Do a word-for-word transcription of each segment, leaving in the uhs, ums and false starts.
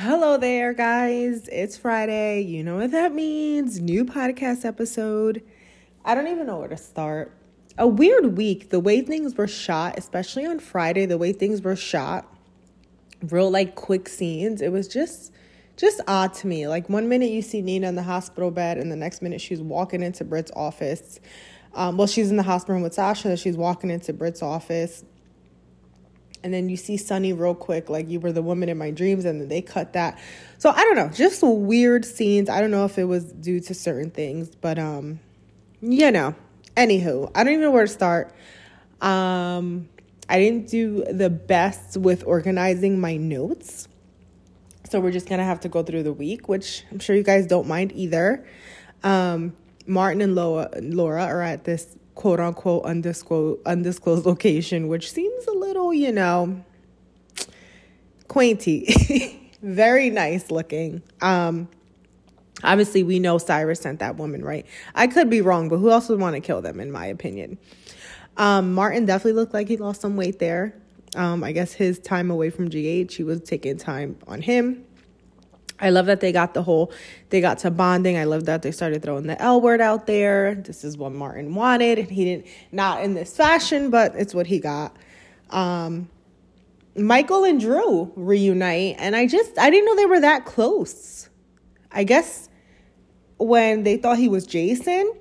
Hello there, guys. It's Friday. You know what that means. New podcast episode. I don't even know where to start. A weird week. The way things were shot, especially on Friday, the way things were shot, real like quick scenes, it was just just odd to me. Like one minute you see Nina in the hospital bed and the next minute she's walking into Britt's office. Um, well, she's in the hospital room with Sasha. She's walking into Britt's office. And then you see Sonny real quick, like you were the woman in my dreams, and then they cut that. So I don't know, just weird scenes. I don't know if it was due to certain things, but, um, you know, anywho, I don't even know where to start. Um, I didn't do the best with organizing my notes. So we're just going to have to go through the week, which I'm sure you guys don't mind either. Um, Martin and Laura are at this quote unquote undisclosed, undisclosed location, which seems a little, you know, quainty, very nice looking. Um, obviously we know Cyrus sent that woman, right? I could be wrong, but who else would want to kill them in my opinion? Um, Martin definitely looked like he lost some weight there. Um, I guess his time away from G H, he was taking time on him. I love that they got the whole, they got to bonding. I love that they started throwing the L word out there. This is what Martin wanted. And he didn't, not in this fashion, but it's what he got. Um, Michael and Drew reunite. And I just, I didn't know they were that close. I guess when they thought he was Jason,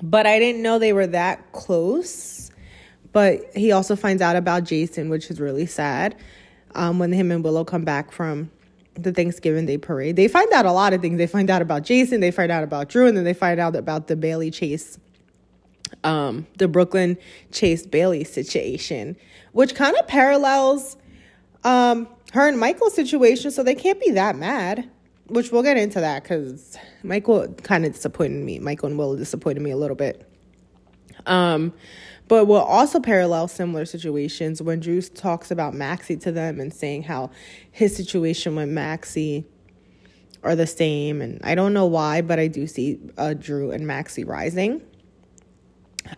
but I didn't know they were that close. But he also finds out about Jason, which is really sad. Um, when him and Willow come back from the Thanksgiving Day parade, they find out a lot of things. They find out about Jason, they find out about Drew, and then they find out about the Bailey Chase, um, the Brook Lynn Chase Bailey situation, which kind of parallels um, her and Michael's situation. So they can't be that mad, which we'll get into that because Michael kind of disappointed me. Michael and Willow disappointed me a little bit. Um, but we'll also parallel similar situations when Drew talks about Maxie to them and saying how his situation with Maxie are the same. And I don't know why, but I do see uh, Drew and Maxie rising.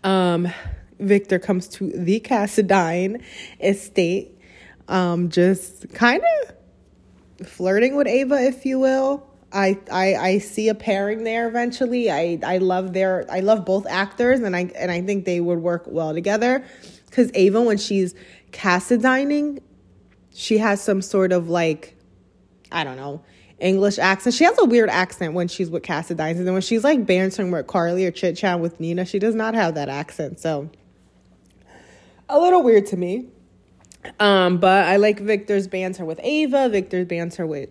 Um, Victor comes to the Cassadine estate, um, just kind of flirting with Ava, if you will. I, I I see a pairing there eventually. I, I love their I love both actors, and I and I think they would work well together. Because Ava, when she's Cassadining, she has some sort of like, I don't know, English accent. She has a weird accent when she's with Cassadine, and then when she's like bantering with Carly or chit chat with Nina, she does not have that accent. So a little weird to me. Um, but I like Victor's banter with Ava. Victor's banter with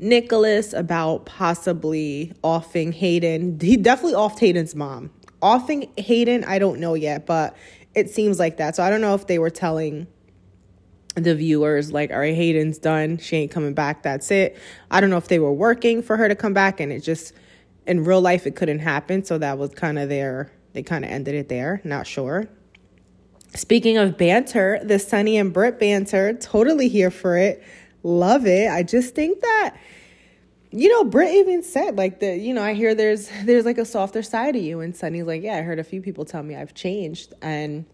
Nicholas about possibly offing Hayden. He definitely offed Hayden's mom. Offing Hayden, I don't know yet, but it seems like that. So I don't know if they were telling the viewers, like, all right, Hayden's done. She ain't coming back. That's it. I don't know if they were working for her to come back, and it just, in real life, it couldn't happen. So that was kind of their, they kind of ended it there. Not sure. Speaking of banter, the Sonny and Britt banter, totally here for it. Love it. I just think that, you know, Britt even said, like, the, you know, I hear there's there's like a softer side to you. And Sonny's like, yeah, I heard a few people tell me I've changed. And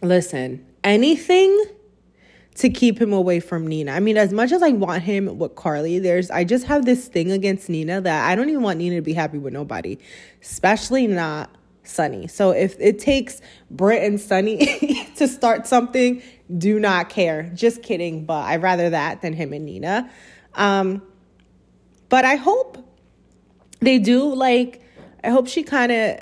listen, anything to keep him away from Nina. I mean, as much as I want him with Carly, there's I just have this thing against Nina that I don't even want Nina to be happy with nobody, especially not Sonny. So if it takes Britt and Sonny to start something, do not care. Just kidding. But I'd rather that than him and Nina. Um, but I hope they do, like, I hope she kind of,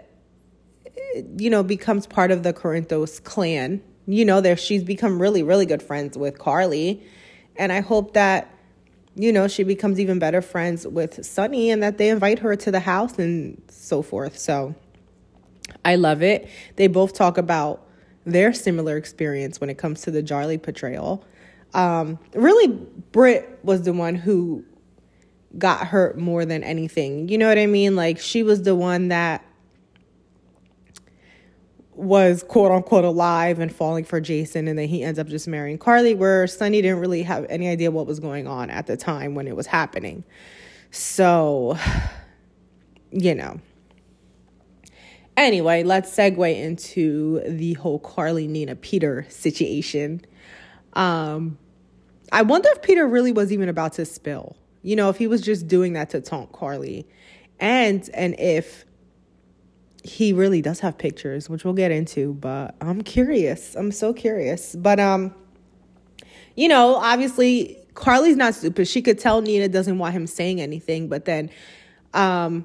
you know, becomes part of the Corinthos clan. You know, there she's become really, really good friends with Carly. And I hope that, you know, she becomes even better friends with Sonny and that they invite her to the house and so forth. So I love it. They both talk about their similar experience when it comes to the Jarly portrayal. Um, really, Britt was the one who got hurt more than anything. You know what I mean? Like, she was the one that was quote unquote alive and falling for Jason, and then he ends up just marrying Carly, where Sonny didn't really have any idea what was going on at the time when it was happening. So, you know. Anyway, let's segue into the whole Carly, Nina, Peter situation. Um, I wonder if Peter really was even about to spill. You know, if he was just doing that to taunt Carly. And and if he really does have pictures, which we'll get into, but I'm curious. I'm so curious. But, um, you know, obviously Carly's not stupid. She could tell Nina doesn't want him saying anything, but then um,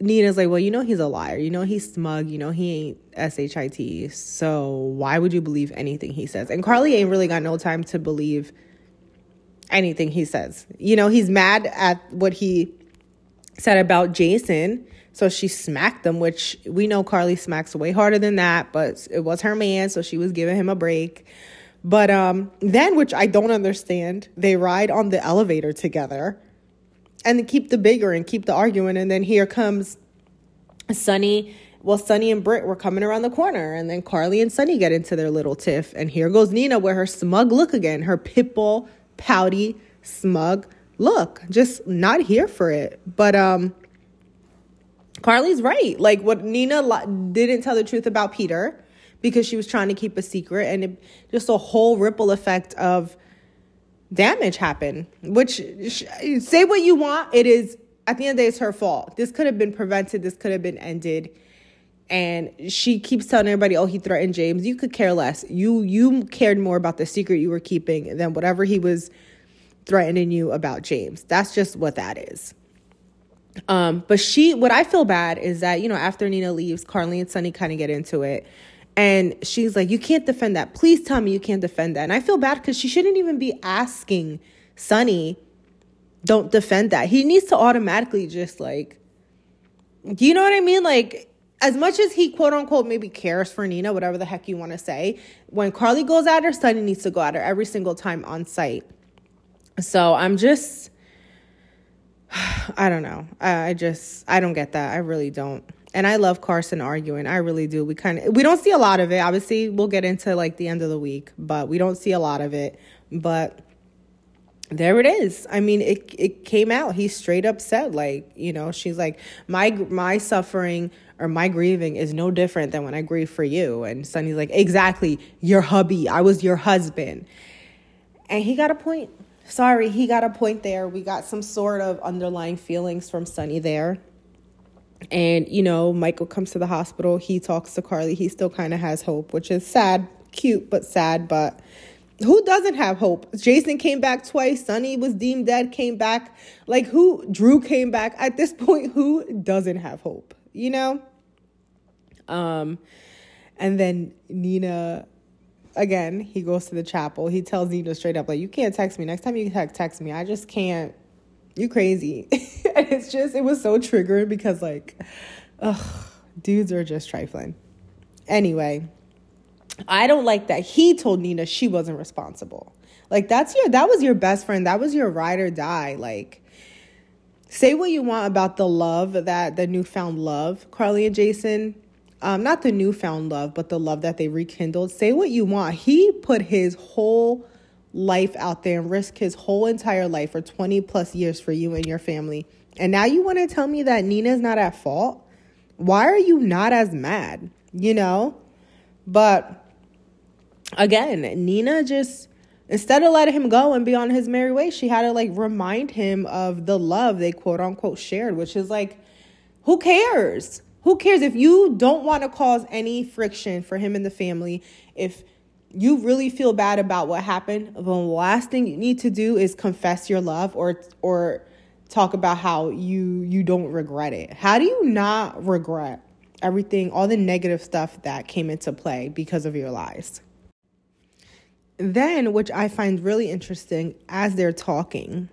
Nina's like, well, you know he's a liar. You know he's smug. You know he ain't S H I T. So why would you believe anything he says? And Carly ain't really got no time to believe anything he says. You know, he's mad at what he said about Jason, so she smacked them, which we know Carly smacks way harder than that, but it was her man, so she was giving him a break. But um, then, which I don't understand, they ride on the elevator together and they keep the bigger and keep the arguing, and then here comes Sonny. Well, Sonny and Britt were coming around the corner, and then Carly and Sonny get into their little tiff, and here goes Nina with her smug look again, her pitbull, pouty, smug look, just not here for it. But um, Carly's right. Like, what Nina lo- didn't tell the truth about Peter because she was trying to keep a secret, and it, just a whole ripple effect of damage happened. Which, sh- say what you want, it is, at the end of the day, it's her fault. This could have been prevented. This could have been ended. And she keeps telling everybody, oh, he threatened James. You could care less. You you cared more about the secret you were keeping than whatever he was threatening you about James. That's just what that is. Um, but she, what I feel bad is that, you know, after Nina leaves, Carly and Sonny kind of get into it. And she's like, you can't defend that. Please tell me you can't defend that. And I feel bad because she shouldn't even be asking Sonny, don't defend that. He needs to automatically just like, do you know what I mean? Like, as much as he, quote unquote, maybe cares for Nina, whatever the heck you want to say, when Carly goes at her, Sonny needs to go at her every single time on site. So I'm just, I don't know. I just, I don't get that. I really don't. And I love Carson arguing. I really do. We kind of, we don't see a lot of it. Obviously, we'll get into like the end of the week, but we don't see a lot of it. But there it is. I mean, it it came out. He straight up said, like, you know, she's like, my my suffering or my grieving is no different than when I grieve for you. And Sonny's like, exactly, your hubby. I was your husband. And he got a point. Sorry, he got a point there. We got some sort of underlying feelings from Sonny there. And, you know, Michael comes to the hospital. He talks to Carly. He still kind of has hope, which is sad, cute, but sad. But who doesn't have hope? Jason came back twice. Sonny was deemed dead, came back. Like, who? Drew came back. At this point, who doesn't have hope? You know? Um, and then Nina... Again, he goes to the chapel. He tells Nina straight up, like, you can't text me. Next time you text me, I just can't. You crazy. And it's just, it was so triggering because, like, ugh, dudes are just trifling. Anyway, I don't like that he told Nina she wasn't responsible. Like, that's your, that was your best friend. That was your ride or die. Like, say what you want about the love, that the newfound love, Carly and Jason. Um, not the newfound love, but the love that they rekindled. Say what you want. He put his whole life out there and risked his whole entire life for twenty plus years for you and your family. And now you want to tell me that Nina's not at fault? Why are you not as mad? You know? But again, Nina just, instead of letting him go and be on his merry way, she had to like remind him of the love they quote unquote shared, which is like, who cares? Who cares if you don't want to cause any friction for him and the family? If you really feel bad about what happened, the last thing you need to do is confess your love or or talk about how you you don't regret it. How do you not regret everything, all the negative stuff that came into play because of your lies? Then, which I find really interesting as they're talking,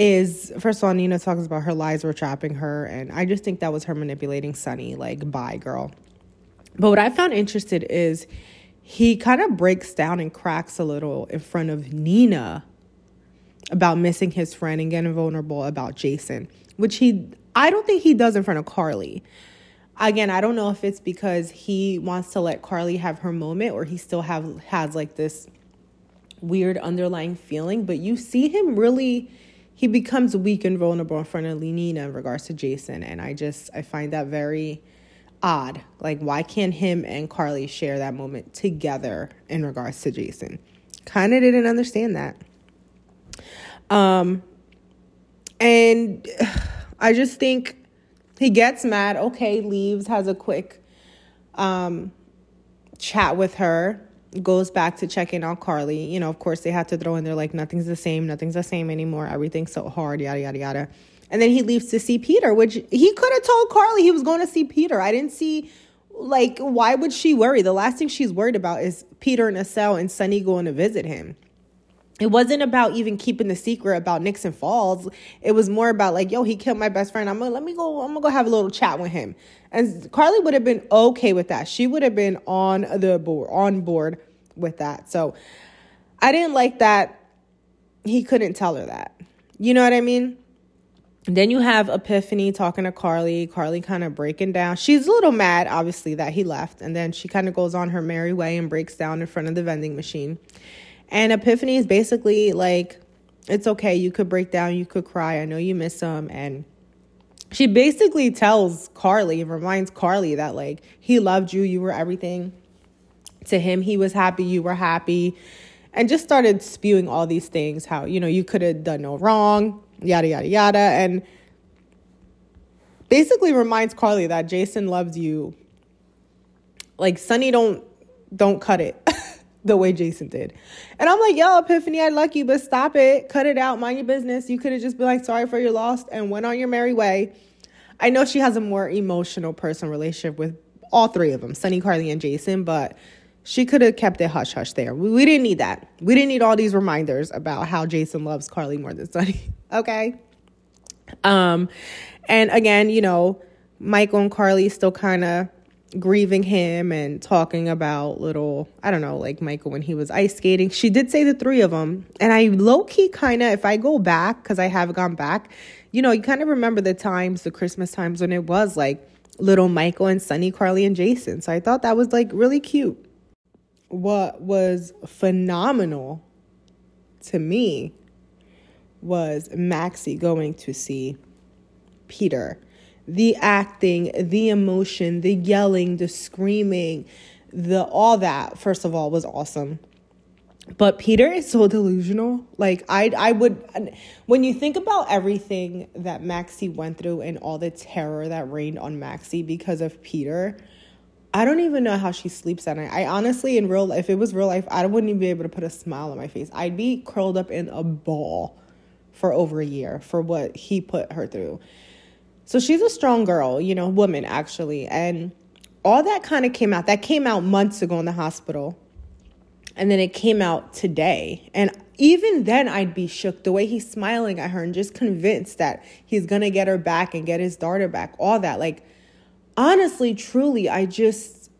is, first of all, Nina talks about her lies were trapping her, and I just think that was her manipulating Sonny, like, bye, girl. But what I found interesting is he kind of breaks down and cracks a little in front of Nina about missing his friend and getting vulnerable about Jason, which he, I don't think he does in front of Carly. Again, I don't know if it's because he wants to let Carly have her moment or he still have has, like, this weird underlying feeling, but you see him really... He becomes weak and vulnerable in front of Nina in regards to Jason. And I just, I find that very odd. Like, why can't him and Carly share that moment together in regards to Jason? Kind of didn't understand that. Um, and I just think he gets mad. Okay, leaves, has a quick um, chat with her, goes back to checking on Carly. You know, of course, they had to throw in there, like, nothing's the same. Nothing's the same anymore. Everything's so hard, yada, yada, yada. And then he leaves to see Peter, which he could have told Carly he was going to see Peter. I didn't see, like, why would she worry? The last thing she's worried about is Peter in a cell and Sonny going to visit him. It wasn't about even keeping the secret about Nixon Falls. It was more about, like, yo, he killed my best friend. I'm gonna let me go. I'm gonna go have a little chat with him. And Carly would have been okay with that. She would have been on the board, on board with that. So I didn't like that he couldn't tell her that. You know what I mean? Then you have Epiphany talking to Carly. Carly kind of breaking down. She's a little mad, obviously, that he left. And then she kind of goes on her merry way and breaks down in front of the vending machine. And Epiphany is basically like, it's okay. You could break down. You could cry. I know you miss him. And she basically tells Carly, reminds Carly that, like, he loved you. You were everything to him. He was happy. You were happy. And just started spewing all these things. How, you know, you could have done no wrong. Yada, yada, yada. And basically reminds Carly that Jason loves you. Like, Sonny don't don't cut it the way Jason did. And I'm like, yo, Epiphany, I like you, but stop it. Cut it out. Mind your business. You could have just been like, sorry for your loss, and went on your merry way. I know she has a more emotional personal relationship with all three of them, Sonny, Carly, and Jason, but she could have kept it hush-hush there. We, we didn't need that. We didn't need all these reminders about how Jason loves Carly more than Sonny. Okay? Um, and again, you know, Michael and Carly still kind of grieving him and talking about little, I don't know, like Michael when he was ice skating. She did say the three of them. And I low-key kind of, if I go back, because I have gone back, you know, you kind of remember the times, the Christmas times when it was like little Michael and Sonny, Carly, and Jason. So I thought that was like really cute. What was phenomenal to me was Maxie going to see Peter. The acting, the emotion, the yelling, the screaming, the all that, first of all, was awesome. But Peter is so delusional. Like, I, I would, when you think about everything that Maxie went through and all the terror that reigned on Maxie because of Peter, I don't even know how she sleeps at night. I honestly, in real life, if it was real life, I wouldn't even be able to put a smile on my face. I'd be curled up in a ball for over a year for what he put her through. So she's a strong girl, you know, woman, actually. And all that kind of came out. That came out months ago in the hospital. And then it came out today. And even then, I'd be shook. The way he's smiling at her and just convinced that he's going to get her back and get his daughter back. All that, like, honestly, truly, I just,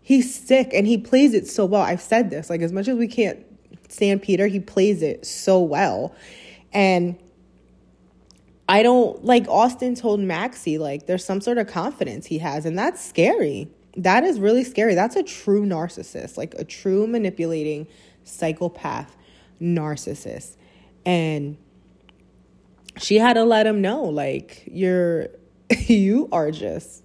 he's sick and he plays it so well. I've said this, like, as much as we can't stand Peter, he plays it so well. And I don't, like Austin told Maxie, like, there's some sort of confidence he has. And that's scary. That is really scary. That's a true narcissist, like a true manipulating psychopath narcissist. And she had to let him know, like, you're, you are just,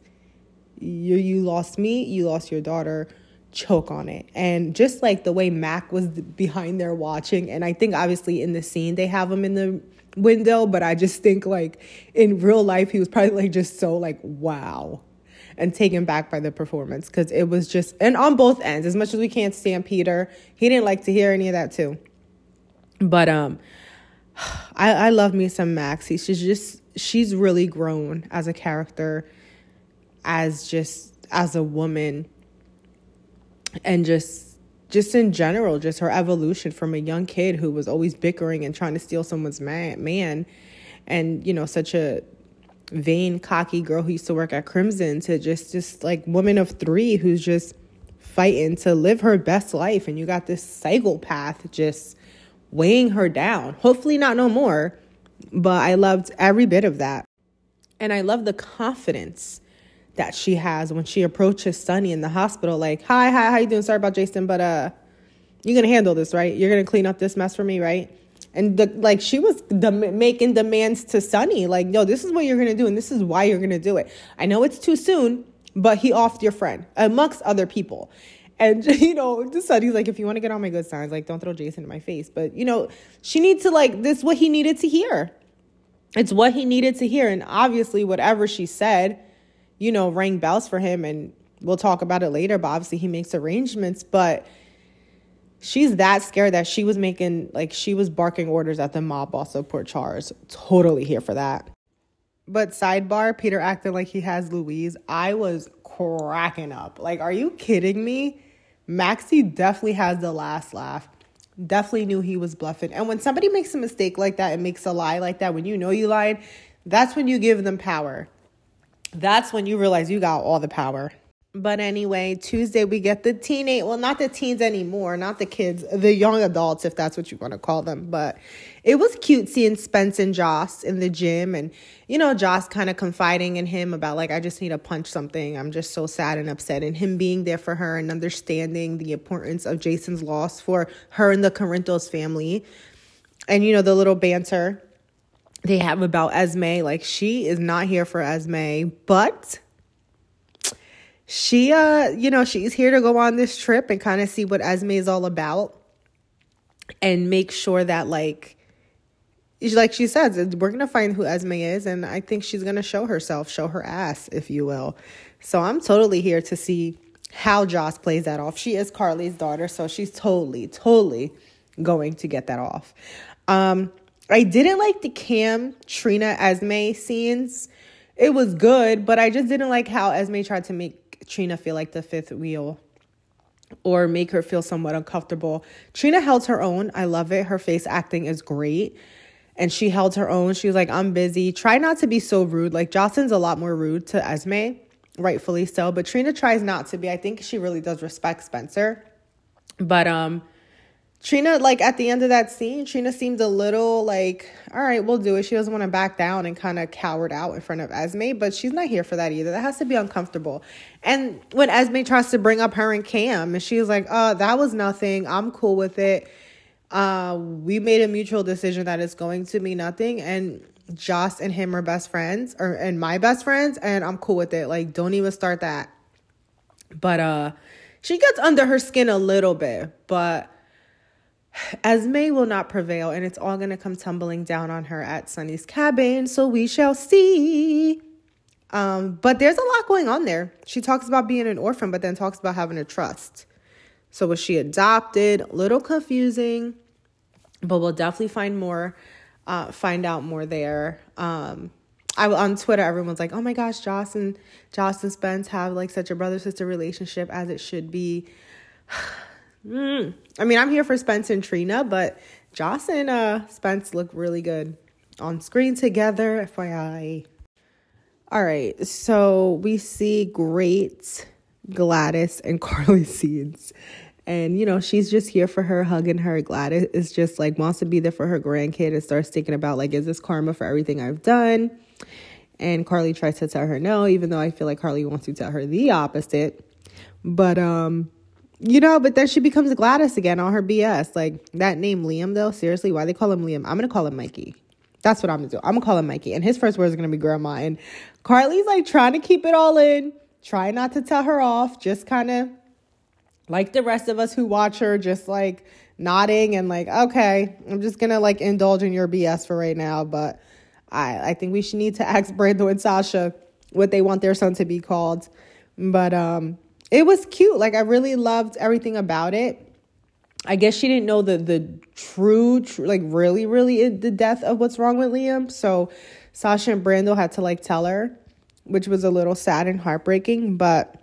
you you lost me, you lost your daughter, choke on it. And just like the way Mac was behind there watching, and I think obviously in the scene they have him in the window, but I just think like in real life he was probably like just so like, wow, and taken back by the performance, because it was just, and on both ends, as much as we can't stand Peter, he didn't like to hear any of that too. But um, I, I love me some Maxie. She's just, she's really grown as a character, as just as a woman, and just just in general, just her evolution from a young kid who was always bickering and trying to steal someone's man, man and, you know, such a vain, cocky girl who used to work at Crimson, to just just like woman of three who's just fighting to live her best life. And you got this psychopath just weighing her down. Hopefully not no more. But I loved every bit of that. And I love the confidence that she has when she approaches Sonny in the hospital. Like, hi, hi, how you doing? Sorry about Jason, but uh, you're going to handle this, right? You're going to clean up this mess for me, right? And the, like, she was dem- making demands to Sonny. Like, no, this is what you're going to do, and this is why you're going to do it. I know it's too soon, but he offed your friend amongst other people. And, you know, just said, he's like, if you want to get all my good signs, like, don't throw Jason in my face. But, you know, she needs to, like, this is what he needed to hear. It's what he needed to hear. And obviously, whatever she said, you know, rang bells for him. And we'll talk about it later. But obviously, he makes arrangements. But she's that scared that she was making, like, she was barking orders at the mob boss of Port Charles. Totally here for that. But sidebar, Peter acted like he has Louise. I was cracking up. Like, are you kidding me? Maxie definitely has the last laugh. Definitely knew he was bluffing. And when somebody makes a mistake like that and makes a lie like that, when you know you lied, that's when you give them power. That's when you realize you got all the power. But anyway, Tuesday we get the teenage, well, not the teens anymore, not the kids, the young adults, if that's what you want to call them. But it was cute seeing Spence and Joss in the gym, and, you know, Joss kind of confiding in him about, like, I just need to punch something. I'm just so sad and upset. And him being there for her and understanding the importance of Jason's loss for her and the Corinthos family. And, you know, the little banter they have about Esme, like, she is not here for Esme, but she, uh, you know, she's here to go on this trip and kind of see what Esme is all about and make sure that, like, like she says, we're going to find who Esme is. And I think she's going to show herself, show her ass, if you will. So I'm totally here to see how Joss plays that off. She is Carly's daughter, so she's totally, totally going to get that off. Um, I didn't like the Cam, Trina, Esme scenes. It was good, but I just didn't like how Esme tried to make Trina feel like the fifth wheel or make her feel somewhat uncomfortable. Trina held her own. I love it. Her face acting is great. And she held her own. She was like, I'm busy. Try not to be so rude. Like, Jocelyn's a lot more rude to Esme, rightfully so. But Trina tries not to be. I think she really does respect Spencer. But um, Trina, like, at the end of that scene, Trina seemed a little like, all right, we'll do it. She doesn't want to back down and kind of cowered out in front of Esme, but she's not here for that either. That has to be uncomfortable. And when Esme tries to bring up her and Cam, and she's like, oh, that was nothing. I'm cool with it. Uh, we made a mutual decision that it's going to be nothing. And Joss and him are best friends, or and my best friends, and I'm cool with it. Like, don't even start that. But uh, she gets under her skin a little bit, but Esme will not prevail, and it's all going to come tumbling down on her at Sonny's cabin, so we shall see. Um, but there's a lot going on there. She talks about being an orphan, but then talks about having a trust. So was she adopted? A little confusing, but we'll definitely find more, uh, find out more there. Um, I on Twitter, everyone's like, oh my gosh, Joss and, Joss and Spence have, like, such a brother-sister relationship, as it should be. Mm. I mean, I'm here for Spence and Trina, but Joss and uh, Spence look really good on screen together, F Y I. All right, so we see great Gladys and Carly scenes. And, you know, she's just here for her, hugging her. Gladys is just, like, wants to be there for her grandkid and starts thinking about, like, is this karma for everything I've done? And Carly tries to tell her no, even though I feel like Carly wants to tell her the opposite. But, um... you know, but then she becomes Gladys again on her B S. Like, that name Liam, though, seriously, why they call him Liam? I'm going to call him Mikey. That's what I'm going to do. I'm going to call him Mikey. And his first words are going to be grandma. And Carly's, like, trying to keep it all in, trying not to tell her off, just kind of like the rest of us who watch her, just, like, nodding and, like, okay, I'm just going to, like, indulge in your B S for right now. But I, I think we should need to ask Brando and Sasha what they want their son to be called. But, um... it was cute. Like, I really loved everything about it. I guess she didn't know the the true, true, like, really, really the depth of what's wrong with Liam. So Sasha and Brando had to, like, tell her, which was a little sad and heartbreaking. But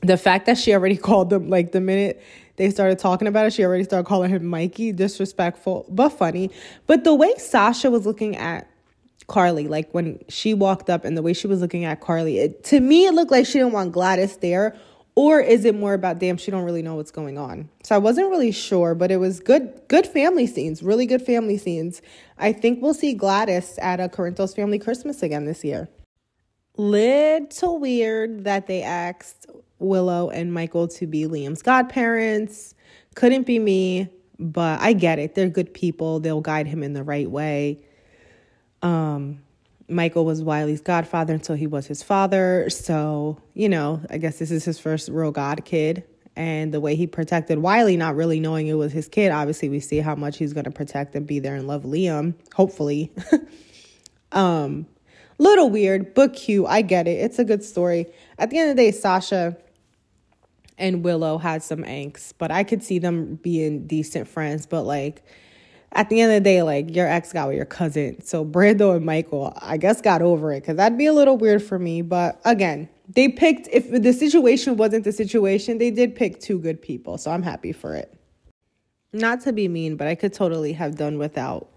the fact that she already called them, like, the minute they started talking about it, she already started calling him Mikey. Disrespectful, but funny. But the way Sasha was looking at Carly, like, when she walked up and the way she was looking at Carly, it, to me, it looked like she didn't want Gladys there. Or is it more about, damn, she don't really know what's going on? So I wasn't really sure, but it was good, good family scenes, really good family scenes. I think we'll see Gladys at a Corinthos family Christmas again this year. Little weird that they asked Willow and Michael to be Liam's godparents. Couldn't be me, but I get it. They're good people. They'll guide him in the right way. Um, Michael was Wiley's godfather until he was his father. So, you know, I guess this is his first real god kid. and the way he protected Wiley, not really knowing it was his kid. Obviously, we see how much he's going to protect and be there and love Liam, hopefully. um, little weird, but cute. I get it. It's a good story. At the end of the day, Sasha and Willow had some angst, but I could see them being decent friends. But, like, at the end of the day, like, your ex got with your cousin. So Brando and Michael, I guess, got over it, because that'd be a little weird for me. But, again, they picked, if the situation wasn't the situation, they did pick two good people. So I'm happy for it. Not to be mean, but I could totally have done without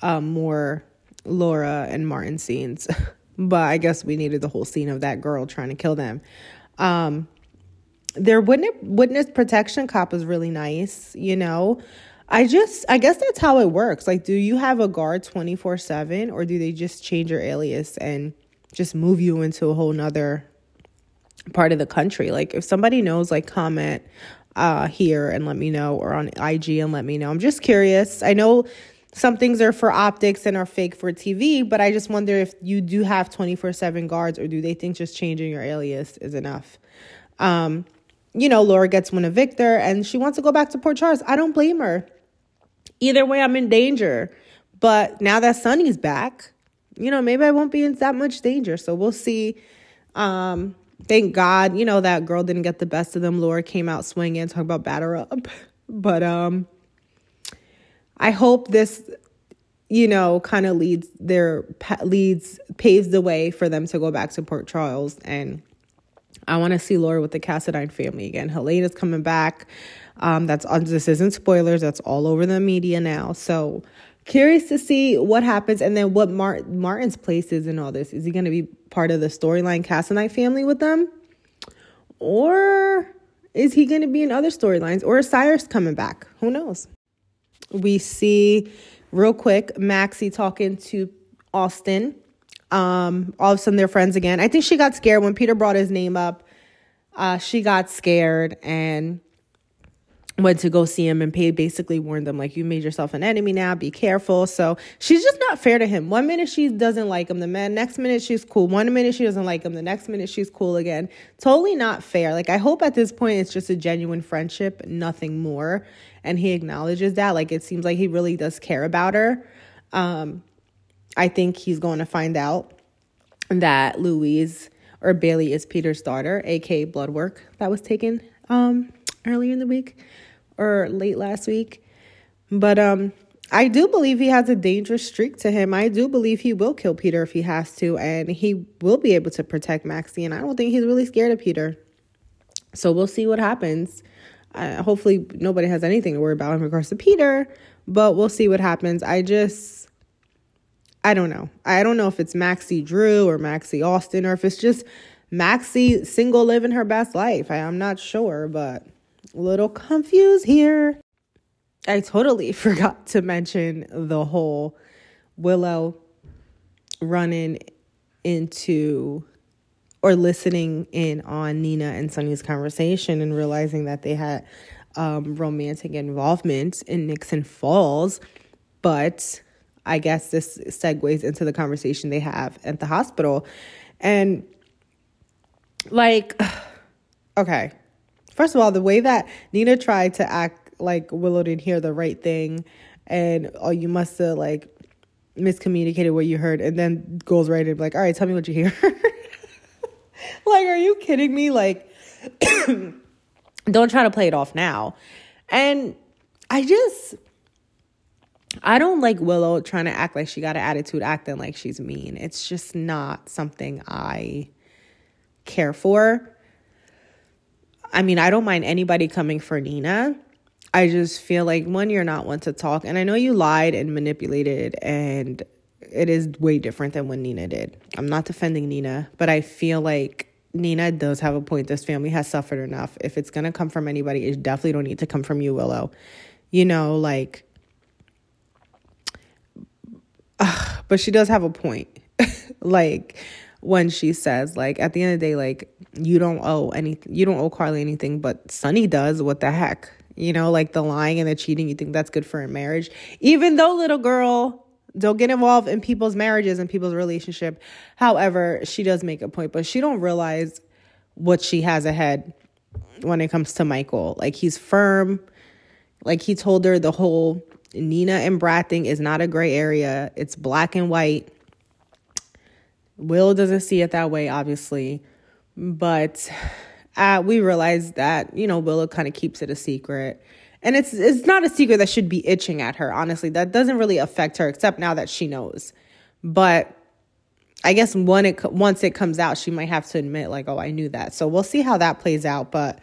um, more Laura and Martin scenes. But I guess we needed the whole scene of that girl trying to kill them. Um, their witness, witness protection cop is really nice, you know. I just, I guess that's how it works. Like, do you have a guard twenty-four seven, or do they just change your alias and just move you into a whole nother part of the country? Like, if somebody knows, like, comment uh, here and let me know, or on I G and let me know. I'm just curious. I know some things are for optics and are fake for T V, but I just wonder if you do have twenty-four seven guards, or do they think just changing your alias is enough? Um, you know, Laura gets one of Victor, and she wants to go back to Port Charles. I don't blame her. Either way, I'm in danger. But now that Sonny's back, you know, maybe I won't be in that much danger. So we'll see. Um, thank God, you know, that girl didn't get the best of them. Laura came out swinging, talk about batter up. But um, I hope this, you know, kind of leads their leads paves the way for them to go back to Port Charles. And I want to see Laura with the Cassadine family again. Helena's coming back. Um, that's this isn't spoilers. That's all over the media now. So curious to see what happens, and then what Mar- Martin's place is in all this. Is he going to be part of the storyline Cassadine family with them, or is he going to be in other storylines? Or is Cyrus coming back? Who knows? We see real quick Maxie talking to Austin. Um, all of a sudden they're friends again. I think she got scared when Peter brought his name up. Uh, she got scared and went to go see him, and Paige basically warned them, like, you made yourself an enemy now, be careful. So she's just not fair to him. One minute she doesn't like him, the man, next minute she's cool. One minute she doesn't like him, the next minute she's cool again. Totally not fair. Like, I hope at this point it's just a genuine friendship, nothing more. And he acknowledges that. Like, it seems like he really does care about her. Um, I think he's going to find out that Louise or Bailey is Peter's daughter, aka blood work that was taken um, earlier in the week or late last week. But um, I do believe he has a dangerous streak to him. I do believe he will kill Peter if he has to, and he will be able to protect Maxie. And I don't think he's really scared of Peter. So we'll see what happens. Uh, hopefully nobody has anything to worry about in regards to Peter, but we'll see what happens. I just... I don't know. I don't know if it's Maxie Drew or Maxie Austin, or if it's just Maxie single living her best life. I, I'm not sure, but a little confused here. I totally forgot to mention the whole Willow running into or listening in on Nina and Sonny's conversation and realizing that they had um, romantic involvement in Nixon Falls, but... I guess this segues into the conversation they have at the hospital. And, like, okay. First of all, the way that Nina tried to act like Willow didn't hear the right thing, and, oh, you must have, like, miscommunicated what you heard, and then goes right in, like, all right, tell me what you hear. Like, are you kidding me? Like, don't try to play it off now. And I just... I don't like Willow trying to act like she got an attitude, acting like she's mean. It's just not something I care for. I mean, I don't mind anybody coming for Nina. I just feel like, one, you're not one to talk. And I know you lied and manipulated, and it is way different than when Nina did. I'm not defending Nina, but I feel like Nina does have a point. This family has suffered enough. If it's going to come from anybody, it definitely don't need to come from you, Willow. You know, like... But she does have a point, like, when she says, like, at the end of the day, like, you don't owe anything. You don't owe Carly anything, but Sonny does. What the heck? You know, like, the lying and the cheating, you think that's good for a marriage? Even though, little girl, don't get involved in people's marriages and people's relationship. However, she does make a point, but she don't realize what she has ahead when it comes to Michael. Like, he's firm. Like, he told her the whole Nina and Brad thing is not a gray area. It's black and white. Will doesn't see it that way, obviously. But uh, we realized that, you know, Willow kind of keeps it a secret. And it's it's not a secret that should be itching at her, honestly. That doesn't really affect her, except now that she knows. But I guess when it, once it comes out, she might have to admit, like, oh, I knew that. So we'll see how that plays out. But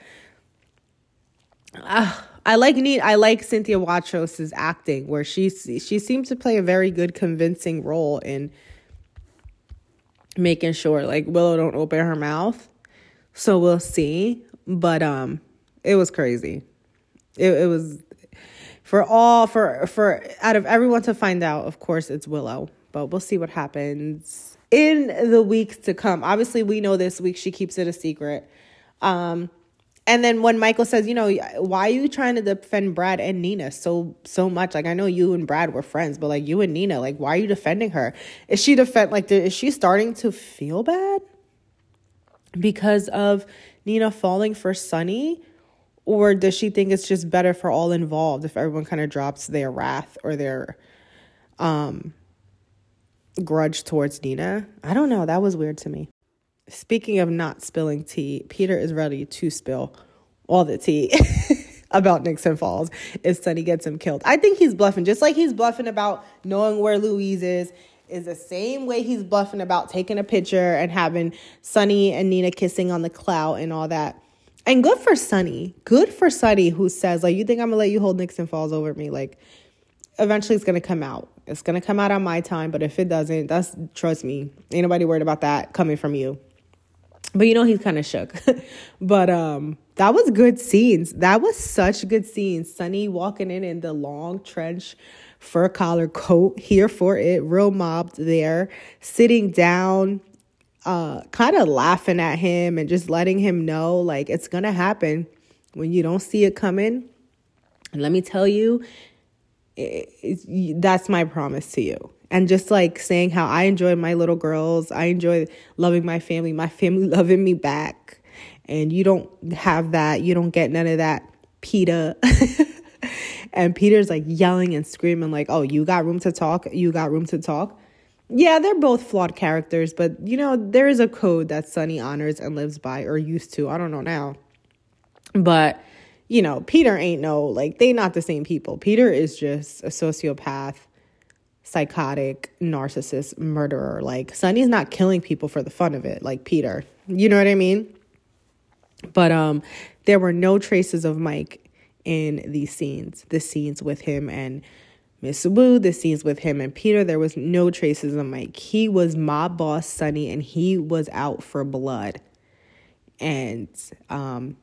uh, I like Nina, I like Cynthia Watros's acting, where she, she seems to play a very good, convincing role in making sure, like, Willow don't open her mouth. So we'll see. But um, it was crazy. It, it was for all for for out of everyone to find out. Of course, it's Willow, but we'll see what happens in the weeks to come. Obviously, we know this week she keeps it a secret. Um, and then when Michael says, you know, why are you trying to defend Brad and Nina so so much? Like, I know you and Brad were friends, but like you and Nina, like, why are you defending her? Is she defend like is she starting to feel bad because of Nina falling for Sonny? Or does she think it's just better for all involved if everyone kind of drops their wrath or their um, grudge towards Nina? I don't know. That was weird to me. Speaking of not spilling tea, Peter is ready to spill all the tea about Nixon Falls if Sonny gets him killed. I think he's bluffing. Just like he's bluffing about knowing where Louise is, is the same way he's bluffing about taking a picture and having Sonny and Nina kissing on the cloud and all that. And good for Sonny. Good for Sonny, who says, like, you think I'm going to let you hold Nixon Falls over me? Like, eventually it's going to come out. It's going to come out on my time. But if it doesn't, that's, trust me, ain't nobody worried about that coming from you. But, you know, he's kind of shook. But um, that was good scenes. That was such good scenes. Sonny walking in in the long trench fur collar coat. Here for it. Real mobbed there. Sitting down. Uh, kind of laughing at him and just letting him know, like, it's going to happen when you don't see it coming. And let me tell you, it, it, that's my promise to you. And just, like, saying how I enjoy my little girls. I enjoy loving my family. My family loving me back. And you don't have that. You don't get none of that, Peter. And Peter's, like, yelling and screaming, like, oh, you got room to talk? You got room to talk? Yeah, they're both flawed characters, but, you know, there is a code that Sonny honors and lives by, or used to. I don't know now. But, you know, Peter ain't no, like, they not the same people. Peter is just a sociopath, psychotic, narcissist, murderer. Like, Sonny's not killing people for the fun of it, like Peter. You know what I mean? But um, there were no traces of Mike in these scenes, the scenes with him and Miss Wu, the scenes with him and Peter. There was no traces of Mike. He was mob boss Sonny, and he was out for blood. And um,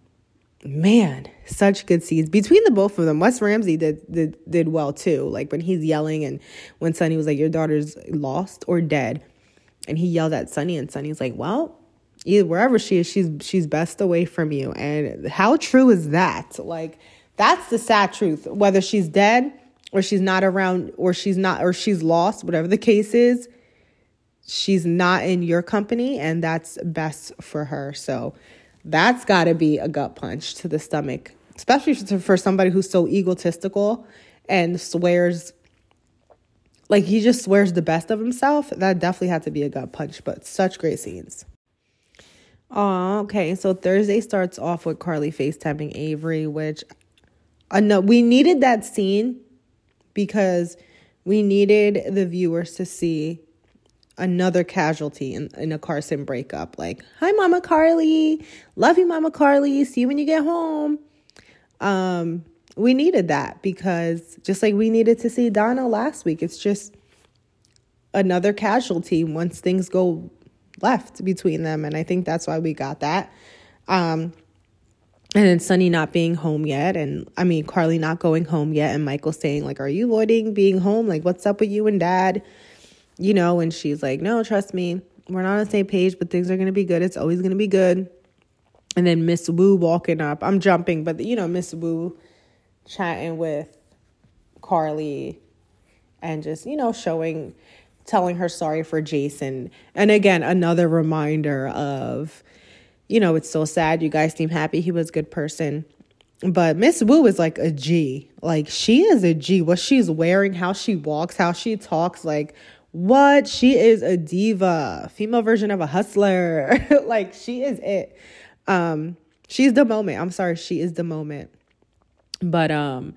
man, such good scenes between the both of them. Wes Ramsey did, did did well too. Like when he's yelling, and when Sonny was like, "Your daughter's lost or dead," and he yelled at Sonny, and Sonny's like, "Well, either wherever she is, she's she's best away from you." And how true is that? Like, that's the sad truth. Whether she's dead, or she's not around, or she's not, or she's lost, whatever the case is, she's not in your company, and that's best for her. So that's got to be a gut punch to the stomach, especially for somebody who's so egotistical and swears, like he just swears the best of himself. That definitely had to be a gut punch, but such great scenes. Oh, okay. So Thursday starts off with Carly FaceTiming Avery, which uh, no, we needed that scene, because we needed the viewers to see another casualty in, in a Carson breakup. Like, hi, Mama Carly. Love you, Mama Carly. See you when you get home. Um, we needed that, because just like we needed to see Donna last week, it's just another casualty once things go left between them. And I think that's why we got that. Um And then Sonny not being home yet. And I mean, Carly not going home yet. And Michael saying, like, are you avoiding being home? Like, what's up with you and Dad? You know, and she's like, no, trust me. We're not on the same page, but things are going to be good. It's always going to be good. And then Miss Wu walking up. I'm jumping, but, you know, Miss Wu chatting with Carly and just, you know, showing, telling her sorry for Jason. And again, another reminder of you know, it's so sad. You guys seem happy. He was a good person. But Miss Wu is like a G. Like, she is a G. What she's wearing, how she walks, how she talks, like, what? She is a diva, female version of a hustler. Like, she is it. Um, she's the moment. I'm sorry. She is the moment. But, um,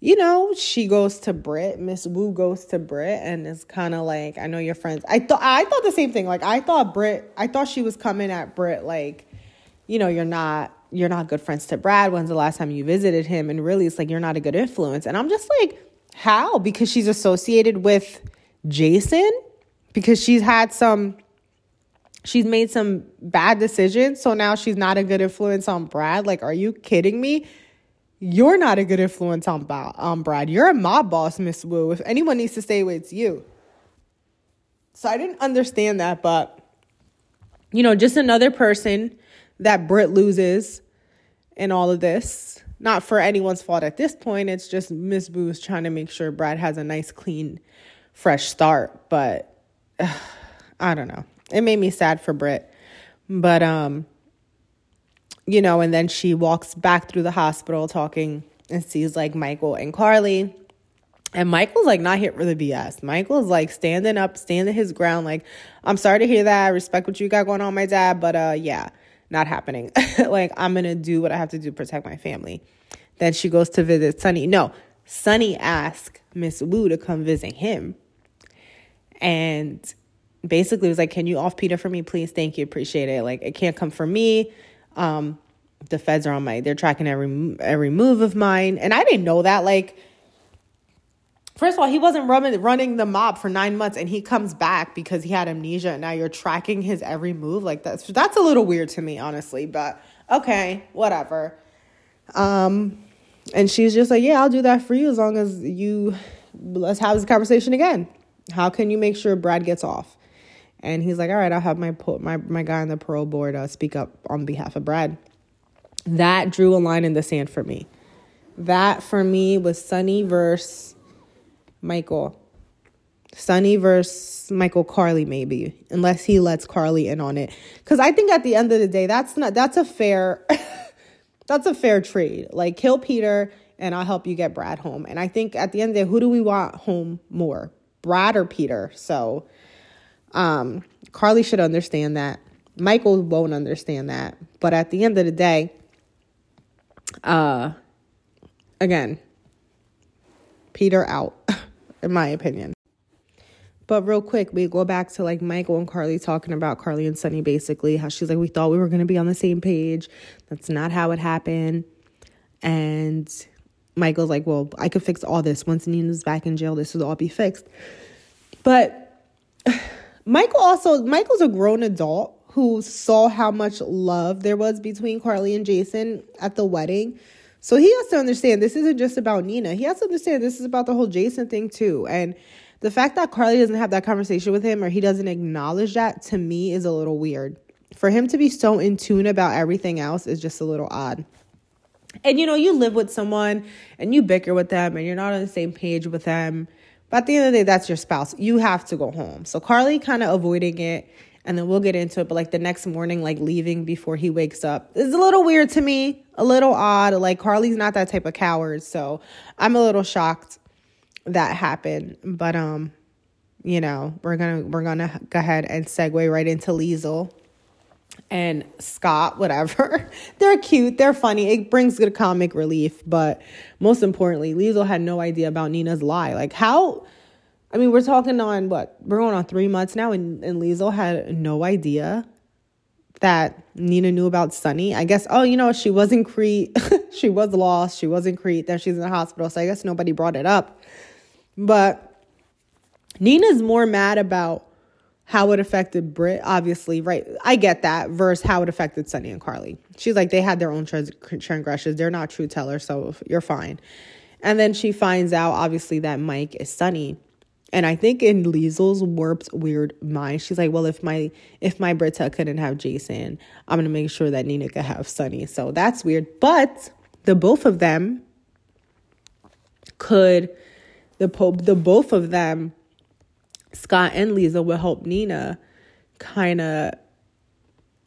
you know, she goes to Britt. Miss Wu goes to Britt, and it's kind of like, I know your friends. I thought I thought the same thing. Like, I thought Britt, I thought she was coming at Britt like, you know, you're not you're not good friends to Brad. When's the last time you visited him? And really, it's like, you're not a good influence. And I'm just like, how? Because she's associated with Jason, because she's had some, she's made some bad decisions. So now she's not a good influence on Brad. Like, are you kidding me? You're not a good influence on, Bob, on Brad. You're my boss, Miss Wu. If anyone needs to stay away, it's you. So I didn't understand that, but, you know, just another person that Britt loses in all of this. Not for anyone's fault at this point. It's just Miss Wu is trying to make sure Brad has a nice, clean, fresh start. But ugh, I don't know. It made me sad for Britt. But, um... you know, and then she walks back through the hospital talking and sees, like, Michael and Carly. And Michael's, like, not hit for the B S. Michael's, like, standing up, standing his ground. Like, I'm sorry to hear that. I respect what you got going on, my dad. But, uh, yeah, not happening. Like, I'm going to do what I have to do to protect my family. Then she goes to visit Sonny. No, Sonny asked Miss Wu to come visit him. And basically was like, can you off Peter for me, please? Thank you. Appreciate it. Like, it can't come for me. Um, the feds are on my, they're tracking every, every move of mine. And I didn't know that. Like, first of all, he wasn't running, running the mob for nine months and he comes back because he had amnesia and now you're tracking his every move. Like, that's, that's a little weird to me, honestly, but okay, whatever. Um, and she's just like, yeah, I'll do that for you as long as you, let's have this conversation again. How can you make sure Brad gets off? And he's like, all right, I'll have my my my guy on the parole board uh, speak up on behalf of Brad. That drew a line in the sand for me. That, for me, was Sonny versus Michael. Sonny versus Michael Carly, maybe, unless he lets Carly in on it. Because I think at the end of the day, that's not that's a fair that's a fair trade. Like, kill Peter, and I'll help you get Brad home. And I think at the end of the day, who do we want home more, Brad or Peter? So... Um, Carly should understand that. Michael won't understand that. But at the end of the day, uh, again, Peter out, in my opinion. But real quick, we go back to like Michael and Carly talking about Carly and Sonny, basically how she's like, we thought we were going to be on the same page. That's not how it happened. And Michael's like, well, I could fix all this. Once Nina's back in jail, this will all be fixed. But Michael also, Michael's a grown adult who saw how much love there was between Carly and Jason at the wedding. So he has to understand this isn't just about Nina. He has to understand this is about the whole Jason thing too. And the fact that Carly doesn't have that conversation with him or he doesn't acknowledge that, to me, is a little weird. For him to be so in tune about everything else is just a little odd. And, you know, you live with someone and you bicker with them and you're not on the same page with them. But at the end of the day, that's your spouse. You have to go home. So Carly kind of avoiding it, and then we'll get into it. But, like, the next morning, like, leaving before he wakes up is a little weird to me, a little odd. Like, Carly's not that type of coward, so I'm a little shocked that happened. But, um, you know, we're gonna we're gonna go ahead and segue right into Liesl and Scott, whatever. They're cute. They're funny. It brings good comic relief. But most importantly, Liesl had no idea about Nina's lie. Like, how? I mean, we're talking on what? We're going on three months now. And, and Liesl had no idea that Nina knew about Sonny. I guess, oh, you know, she was in Crete. She was lost. She was in Crete. Then she's in the hospital. So I guess nobody brought it up. But Nina's more mad about how it affected Britt, obviously, right? I get that, versus how it affected Sonny and Carly. She's like, they had their own trans- transgressions. They're not true tellers, so you're fine. And then she finds out, obviously, that Mike is Sonny. And I think in Liesl's warped, weird mind, she's like, well, if my if my Britta couldn't have Jason, I'm going to make sure that Nina could have Sonny. So that's weird. But the both of them could, the Pope, the both of them, Scott and Liesl, will help Nina kind of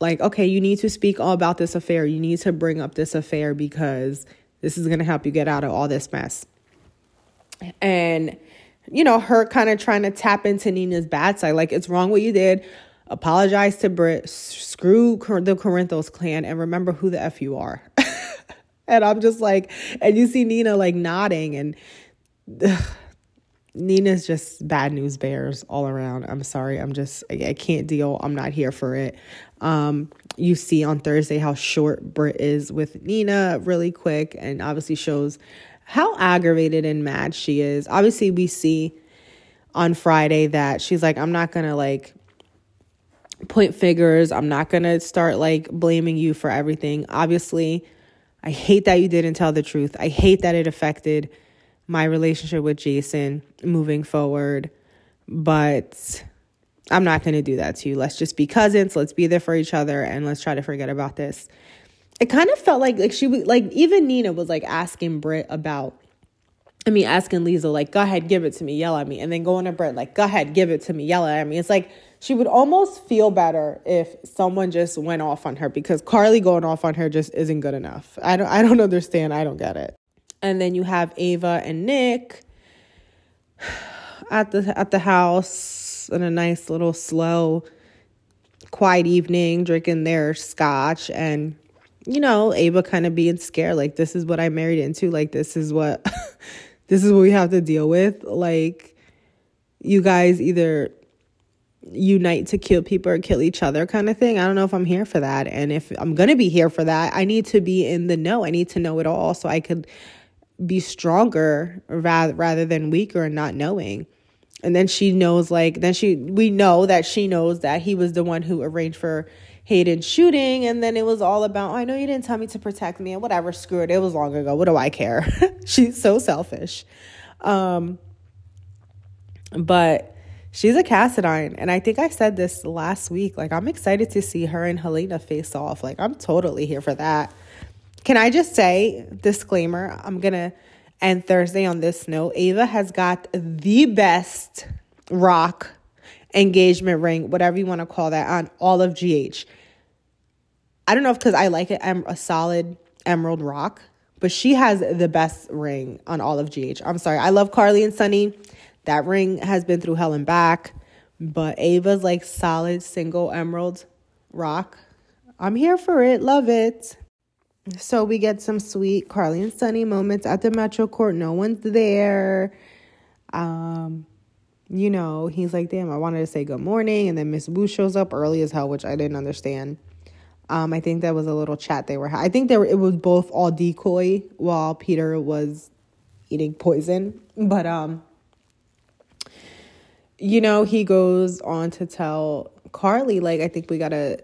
like, okay, you need to speak all about this affair. You need to bring up this affair because this is going to help you get out of all this mess. And, you know, her kind of trying to tap into Nina's bad side. Like, it's wrong what you did. Apologize to Britt. Screw the Corinthos clan and remember who the F you are. And I'm just like, and you see Nina like nodding, and ugh, Nina's just bad news bears all around. I'm sorry. I'm just, I, I can't deal. I'm not here for it. Um, you see on Thursday how short Britt is with Nina really quick, and obviously shows how aggravated and mad she is. Obviously, we see on Friday that she's like, I'm not going to like point figures. I'm not going to start like blaming you for everything. Obviously, I hate that you didn't tell the truth. I hate that it affected my relationship with Jason moving forward. But I'm not going to do that to you. Let's just be cousins. Let's be there for each other. And let's try to forget about this. It kind of felt like like she was like, even Nina was like asking Britt about, I mean, asking Liesl, like, go ahead, give it to me, yell at me. And then going to Britt, like, go ahead, give it to me, yell at me. It's like she would almost feel better if someone just went off on her, because Carly going off on her just isn't good enough. I don't I don't understand. I don't get it. And then you have Ava and Nick at the at the house in a nice little slow, quiet evening, drinking their scotch, and you know, Ava kind of being scared, like, this is what I married into, like, this is what this is what we have to deal with. Like, you guys either unite to kill people or kill each other kind of thing. I don't know if I'm here for that. And if I'm going to be here for that, I need to be in the know. I need to know it all so I could be stronger rather, rather than weaker and not knowing. And then she knows, like, then she, we know that she knows that he was the one who arranged for Hayden's shooting. And then it was all about, oh, I know you didn't tell me to protect me and whatever, screw it. It was long ago. What do I care? She's so selfish. Um, but she's a Cassadine. And I think I said this last week, like, I'm excited to see her and Helena face off. Like, I'm totally here for that. Can I just say, disclaimer, I'm going to end Thursday on this note. Ava has got the best rock engagement ring, whatever you want to call that, on all of G H. I don't know if because I like it, I'm a solid emerald rock, but she has the best ring on all of G H. I'm sorry. I love Carly and Sonny. That ring has been through hell and back, but Ava's like solid single emerald rock. I'm here for it. Love it. So we get some sweet Carly and Sonny moments at the Metro Court. No one's there. Um... You know, he's like, damn, I wanted to say good morning. And then Miss Wu shows up early as hell, which I didn't understand. Um, I think that was a little chat they were having. I think they were, it was both all decoy while Peter was eating poison. But, um, you know, he goes on to tell Carly, like, I think we got to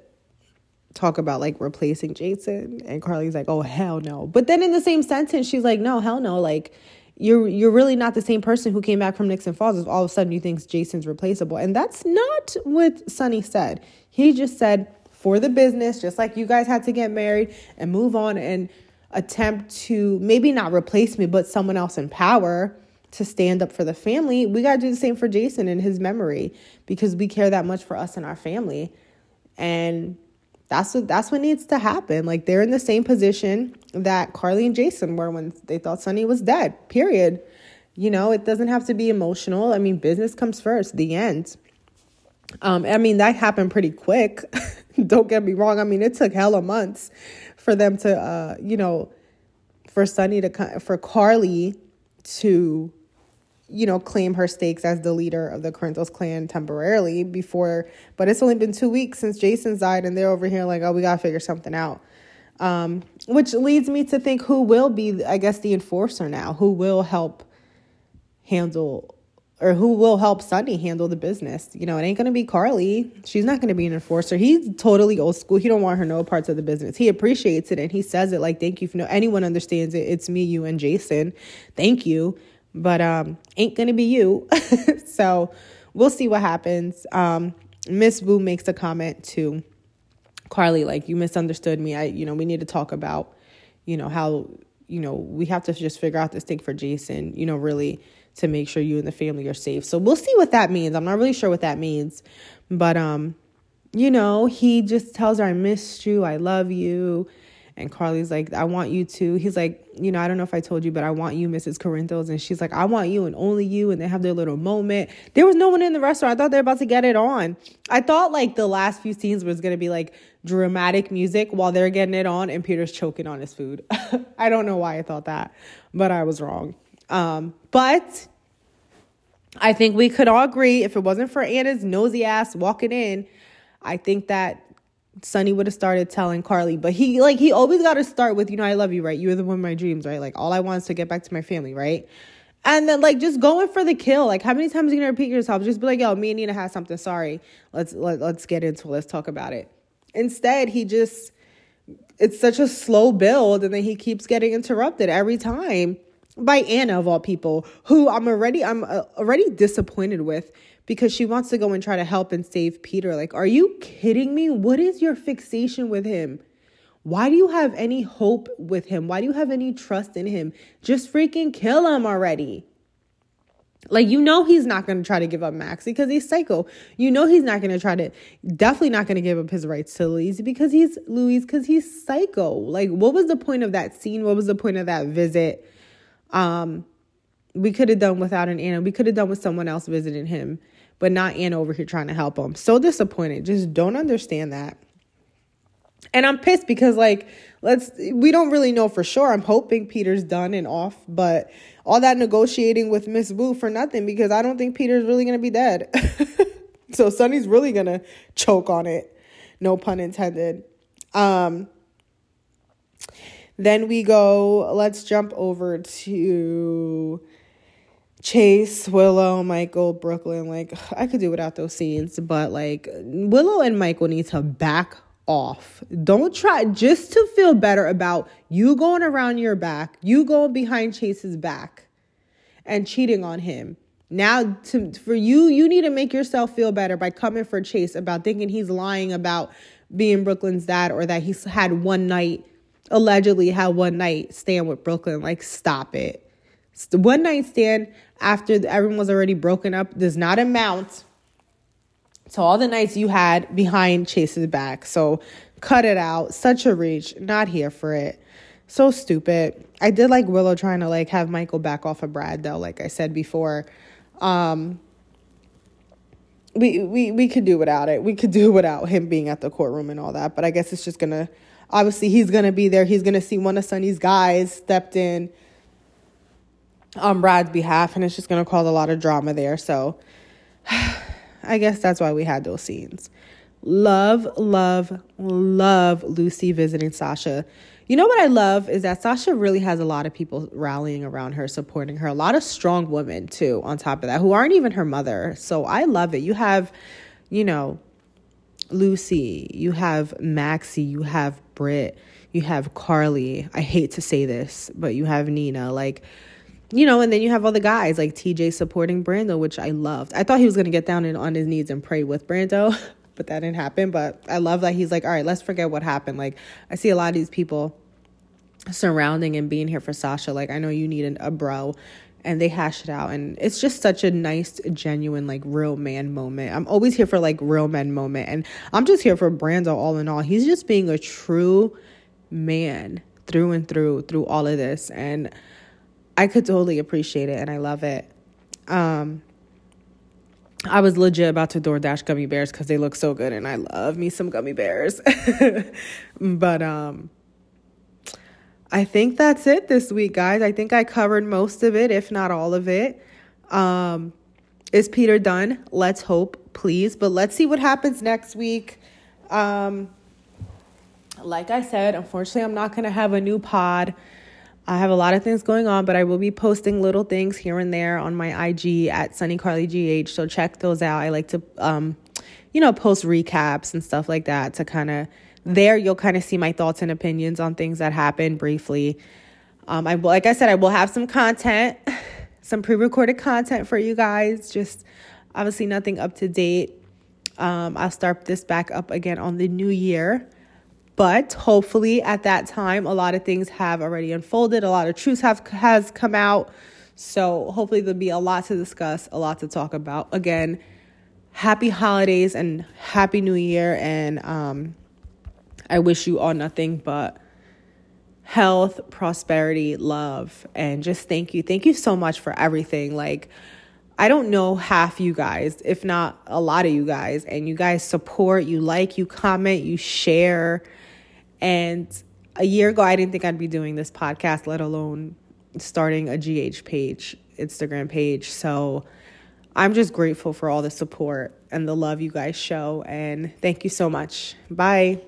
talk about, like, replacing Jason. And Carly's like, oh, hell no. But then in the same sentence, she's like, no, hell no, like, You're you're really not the same person who came back from Nixon Falls if all of a sudden you think Jason's replaceable. And that's not what Sonny said. He just said, for the business, just like you guys had to get married and move on and attempt to maybe not replace me, but someone else in power to stand up for the family, we got to do the same for Jason in his memory because we care that much for us and our family. And That's what that's what needs to happen. Like, they're in the same position that Carly and Jason were when they thought Sonny was dead, period. You know, it doesn't have to be emotional. I mean, business comes first, the end. Um, I mean, that happened pretty quick. Don't get me wrong. I mean, it took hella months for them to, uh, you know, for Sonny to, for Carly to, you know, claim her stakes as the leader of the Corinthos clan temporarily before, but it's only been two weeks since Jason's died and they're over here like, oh, we got to figure something out. Um, which leads me to think who will be, I guess, the enforcer now, who will help handle or who will help Sonny handle the business. You know, it ain't going to be Carly. She's not going to be an enforcer. He's totally old school. He don't want her no parts of the business. He appreciates it. And he says it like, thank you for no, anyone understands it. It's me, you, and Jason. Thank you. But um, ain't going to be you. So we'll see what happens. Um, Miss Wu makes a comment to Carly, like, you misunderstood me. I, you know, we need to talk about, you know, how, you know, we have to just figure out this thing for Jason, you know, really to make sure you and the family are safe. So we'll see what that means. I'm not really sure what that means. But, um, you know, he just tells her, I missed you, I love you. And Carly's like, I want you too. He's like, you know, I don't know if I told you, but I want you, Missus Corinthos. And she's like, I want you and only you. And they have their little moment. There was no one in the restaurant. I thought they were about to get it on. I thought like the last few scenes was going to be like dramatic music while they're getting it on and Peter's choking on his food. I don't know why I thought that, but I was wrong. Um, but I think we could all agree, if it wasn't for Anna's nosy ass walking in, I think that Sonny would have started telling Carly. But he like he always got to start with, you know, I love you, right? You're the woman of my dreams, right? Like, all I want is to get back to my family, right? And then like just going for the kill. Like, how many times are you gonna repeat yourself? Just be like, yo, me and Nina had something. Sorry, let's let, let's get into it. Let's talk about it. Instead, he just it's such a slow build, and then he keeps getting interrupted every time by Anna of all people, who I'm already I'm already disappointed with, because she wants to go and try to help and save Peter. Like, are you kidding me? What is your fixation with him? Why do you have any hope with him? Why do you have any trust in him? Just freaking kill him already. Like, you know he's not going to try to give up Maxie because he's psycho. You know he's not going to try to, definitely not going to give up his rights to Louise because he's, Louise because he's psycho. Like, what was the point of that scene? What was the point of that visit? Um, we could have done without an Anna. We could have done with someone else visiting him, but not Anna over here trying to help him. So disappointed. Just don't understand that. And I'm pissed because, like, let's, we don't really know for sure. I'm hoping Peter's done and off, but all that negotiating with Miss Wu for nothing, because I don't think Peter's really going to be dead. So Sonny's really going to choke on it. No pun intended. Um, then we go, let's jump over to Chase, Willow, Michael, Brook Lynn. Like, I could do without those scenes, but like, Willow and Michael need to back off. Don't try just to feel better about you going around your back, you going behind Chase's back and cheating on him. Now, to, for you, you need to make yourself feel better by coming for Chase about thinking he's lying about being Brook Lynn's dad, or that he's had one night, allegedly had one night stand with Brook Lynn. Like, stop it. One night stand after everyone was already broken up does not amount to all the nights you had behind Chase's back. So cut it out. Such a reach. Not here for it. So stupid. I did like Willow trying to like have Michael back off of Brad, though, like I said before. Um, we, we, we could do without it. We could do without him being at the courtroom and all that. But I guess it's just going to, obviously he's going to be there. He's going to see one of Sonny's guys stepped in on Brad's behalf, and it's just going to cause a lot of drama there. So I guess that's why we had those scenes. Love, love, love Lucy visiting Sasha. You know what I love is that Sasha really has a lot of people rallying around her, supporting her. A lot of strong women, too, on top of that, who aren't even her mother. So I love it. You have, you know, Lucy, you have Maxie, you have Britt, you have Carly. I hate to say this, but you have Nina. Like, you know, and then you have all the guys like T J supporting Brando, which I loved. I thought he was going to get down and on his knees and pray with Brando, but that didn't happen. But I love that he's like, all right, let's forget what happened. Like, I see a lot of these people surrounding and being here for Sasha. Like, I know you need an, a bro, and they hash it out. And it's just such a nice, genuine, like, real man moment. I'm always here for like real men moment. And I'm just here for Brando all in all. He's just being a true man through and through, through all of this. And I could totally appreciate it, and I love it. Um, I was legit about to DoorDash gummy bears because they look so good, and I love me some gummy bears. But um, I think that's it this week, guys. I think I covered most of it, if not all of it. Um, is Peter done? Let's hope, please. But let's see what happens next week. Um, like I said, unfortunately, I'm not going to have a new pod. I have a lot of things going on, but I will be posting little things here and there on my I G at Sunny Carly G H. So check those out. I like to, um, you know, post recaps and stuff like that to kind of, there you'll kind of see my thoughts and opinions on things that happen briefly. Um, I will, like I said, I will have some content, some pre-recorded content for you guys. Just obviously nothing up to date. Um, I'll start this back up again on the new year. But hopefully at that time, a lot of things have already unfolded. A lot of truths have has come out. So hopefully there'll be a lot to discuss, a lot to talk about. Again, happy holidays and happy new year. And um, I wish you all nothing but health, prosperity, love, and just thank you. Thank you so much for everything. Like, I don't know half you guys, if not a lot of you guys, and you guys support, you like, you comment, you share. And a year ago, I didn't think I'd be doing this podcast, let alone starting a G H page, Instagram page. So I'm just grateful for all the support and the love you guys show. And thank you so much. Bye.